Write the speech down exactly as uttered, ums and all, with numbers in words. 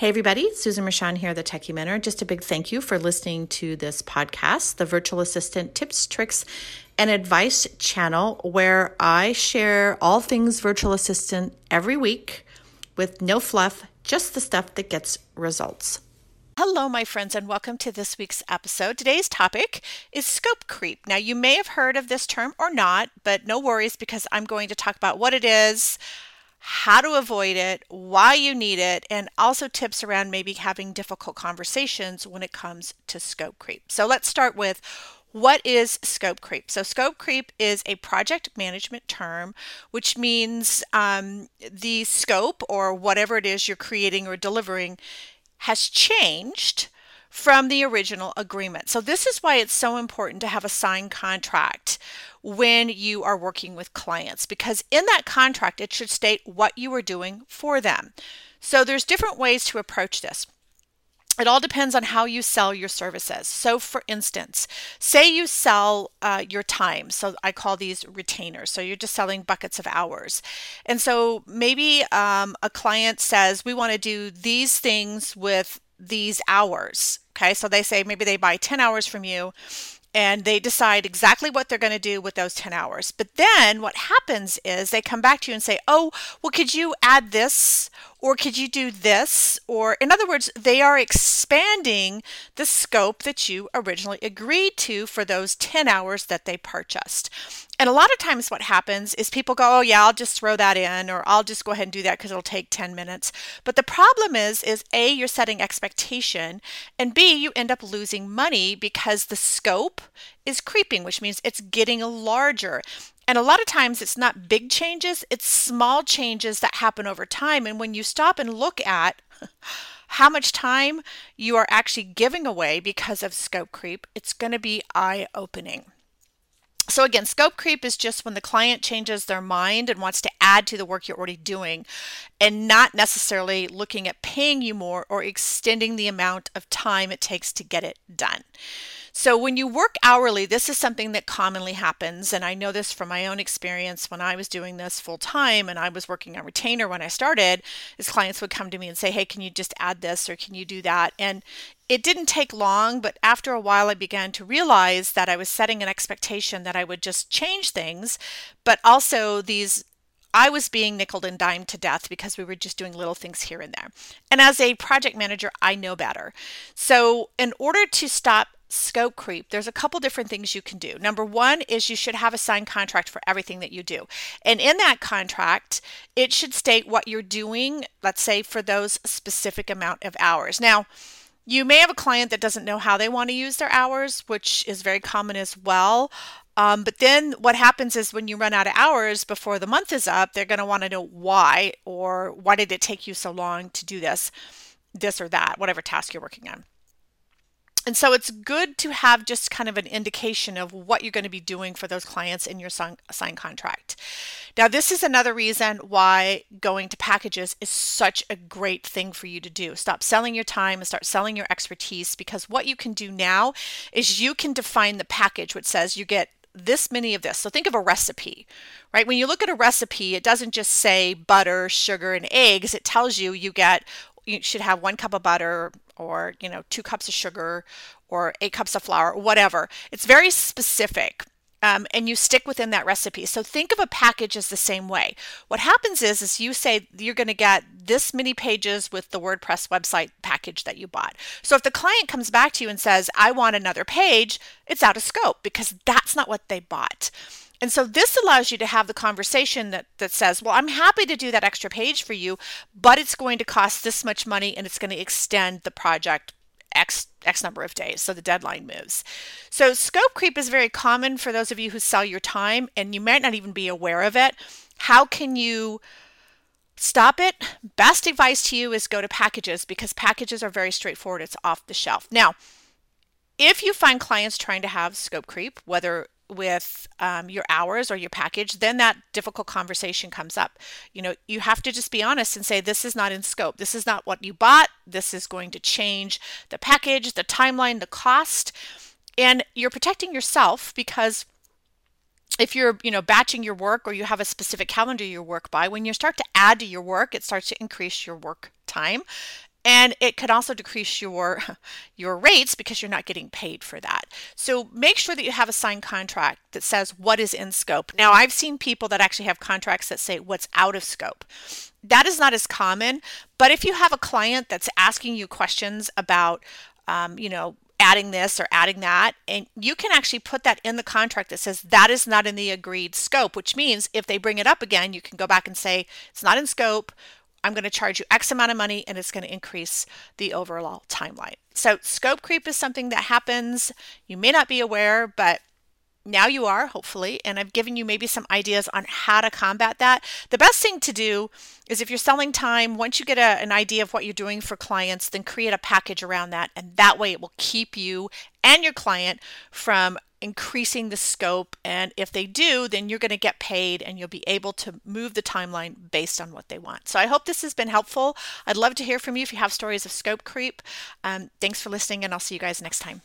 Hey everybody, Susan Mashaun here, the Techie Mentor. Just a big thank you for listening to this podcast, the Virtual Assistant Tips, Tricks, and Advice channel, where I share all things virtual assistant every week with no fluff, just the stuff that gets results. Hello, my friends, and welcome to this week's episode. Today's topic is scope creep. Now, you may have heard of this term or not, but no worries because I'm going to talk about what it is, how to avoid it, why you need it, and also tips around maybe having difficult conversations when it comes to scope creep. So let's start with what is scope creep? So scope creep is a project management term, which means um, the scope or whatever it is you're creating or delivering has changed from the original agreement. So this is why it's so important to have a signed contract when you are working with clients, because in that contract, it should state what you are doing for them. So there's different ways to approach this. It all depends on how you sell your services. So for instance, say you sell uh, your time. So I call these retainers. So you're just selling buckets of hours. And so maybe um, a client says, we want to do these things with these hours. Okay. So they say maybe they buy ten hours from you and they decide exactly what they're going to do with those ten hours. But then what happens is they come back to you and say, oh, well, could you add this? Or could you do this? Or in other words, they are expanding the scope that you originally agreed to for those ten hours that they purchased. And a lot of times what happens is people go, oh yeah, I'll just throw that in, or I'll just go ahead and do that because it'll take ten minutes. But the problem is, is A, you're setting expectation, and B, you end up losing money because the scope is creeping, which means it's getting larger. And a lot of times it's not big changes, it's small changes that happen over time. And when you stop and look at how much time you are actually giving away because of scope creep, it's going to be eye-opening. So again, scope creep is just when the client changes their mind and wants to add to the work you're already doing and not necessarily looking at paying you more or extending the amount of time it takes to get it done. So when you work hourly, this is something that commonly happens. And I know this from my own experience when I was doing this full time and I was working on retainer when I started, is clients would come to me and say, hey, can you just add this or can you do that? And it didn't take long, but after a while I began to realize that I was setting an expectation that I would just change things, but also these I was being nickeled and dimed to death because we were just doing little things here and there. And as a project manager, I know better. So in order to stop scope creep, there's a couple different things you can do. Number one is you should have a signed contract for everything that you do. And in that contract, it should state what you're doing, let's say for those specific amount of hours. Now, you may have a client that doesn't know how they want to use their hours, which is very common as well. Um, but then what happens is when you run out of hours before the month is up, they're going to want to know why, or why did it take you so long to do this, this or that, whatever task you're working on. And so it's good to have just kind of an indication of what you're going to be doing for those clients in your signed contract. Now, this is another reason why going to packages is such a great thing for you to do. Stop selling your time and start selling your expertise, because what you can do now is you can define the package, which says you get this many of this. So think of a recipe, right? When you look at a recipe, it doesn't just say butter, sugar, and eggs. It tells you you get you should have one cup of butter, or, you know, two cups of sugar, or eight cups of flour, or whatever. It's very specific, um, and you stick within that recipe. So think of a package as the same way. What happens is, is you say you're going to get this many pages with the WordPress website package that you bought. So if the client comes back to you and says, I want another page, it's out of scope because that's not what they bought. And so this allows you to have the conversation that, that says, well, I'm happy to do that extra page for you, but it's going to cost this much money and it's going to extend the project X, X number of days. So the deadline moves. So scope creep is very common for those of you who sell your time, and you might not even be aware of it. How can you stop it? Best advice to you is go to packages, because packages are very straightforward. It's off the shelf. Now, if you find clients trying to have scope creep, whether with um, your hours or your package, then that difficult conversation comes up. You know, you have to just be honest and say, this is not in scope. This is not what you bought. This is going to change the package, the timeline, the cost, and you're protecting yourself, because if you're, you know, batching your work, or you have a specific calendar you work by, when you start to add to your work, it starts to increase your work time. And it could also decrease your your rates because you're not getting paid for that. So make sure that you have a signed contract that says what is in scope. Now, I've seen people that actually have contracts that say what's out of scope. That is not as common, but if you have a client that's asking you questions about, um, you know, adding this or adding that, and you can actually put that in the contract that says that is not in the agreed scope, which means if they bring it up again, you can go back and say, it's not in scope, I'm going to charge you X amount of money, and it's going to increase the overall timeline. So scope creep is something that happens. You may not be aware, but now you are, hopefully, and I've given you maybe some ideas on how to combat that. The best thing to do is if you're selling time, once you get a, an idea of what you're doing for clients, then create a package around that, and that way it will keep you and your client from increasing the scope. And if they do, then you're going to get paid and you'll be able to move the timeline based on what they want. So I hope this has been helpful. I'd love to hear from you if you have stories of scope creep. Um, thanks for listening, and I'll see you guys next time.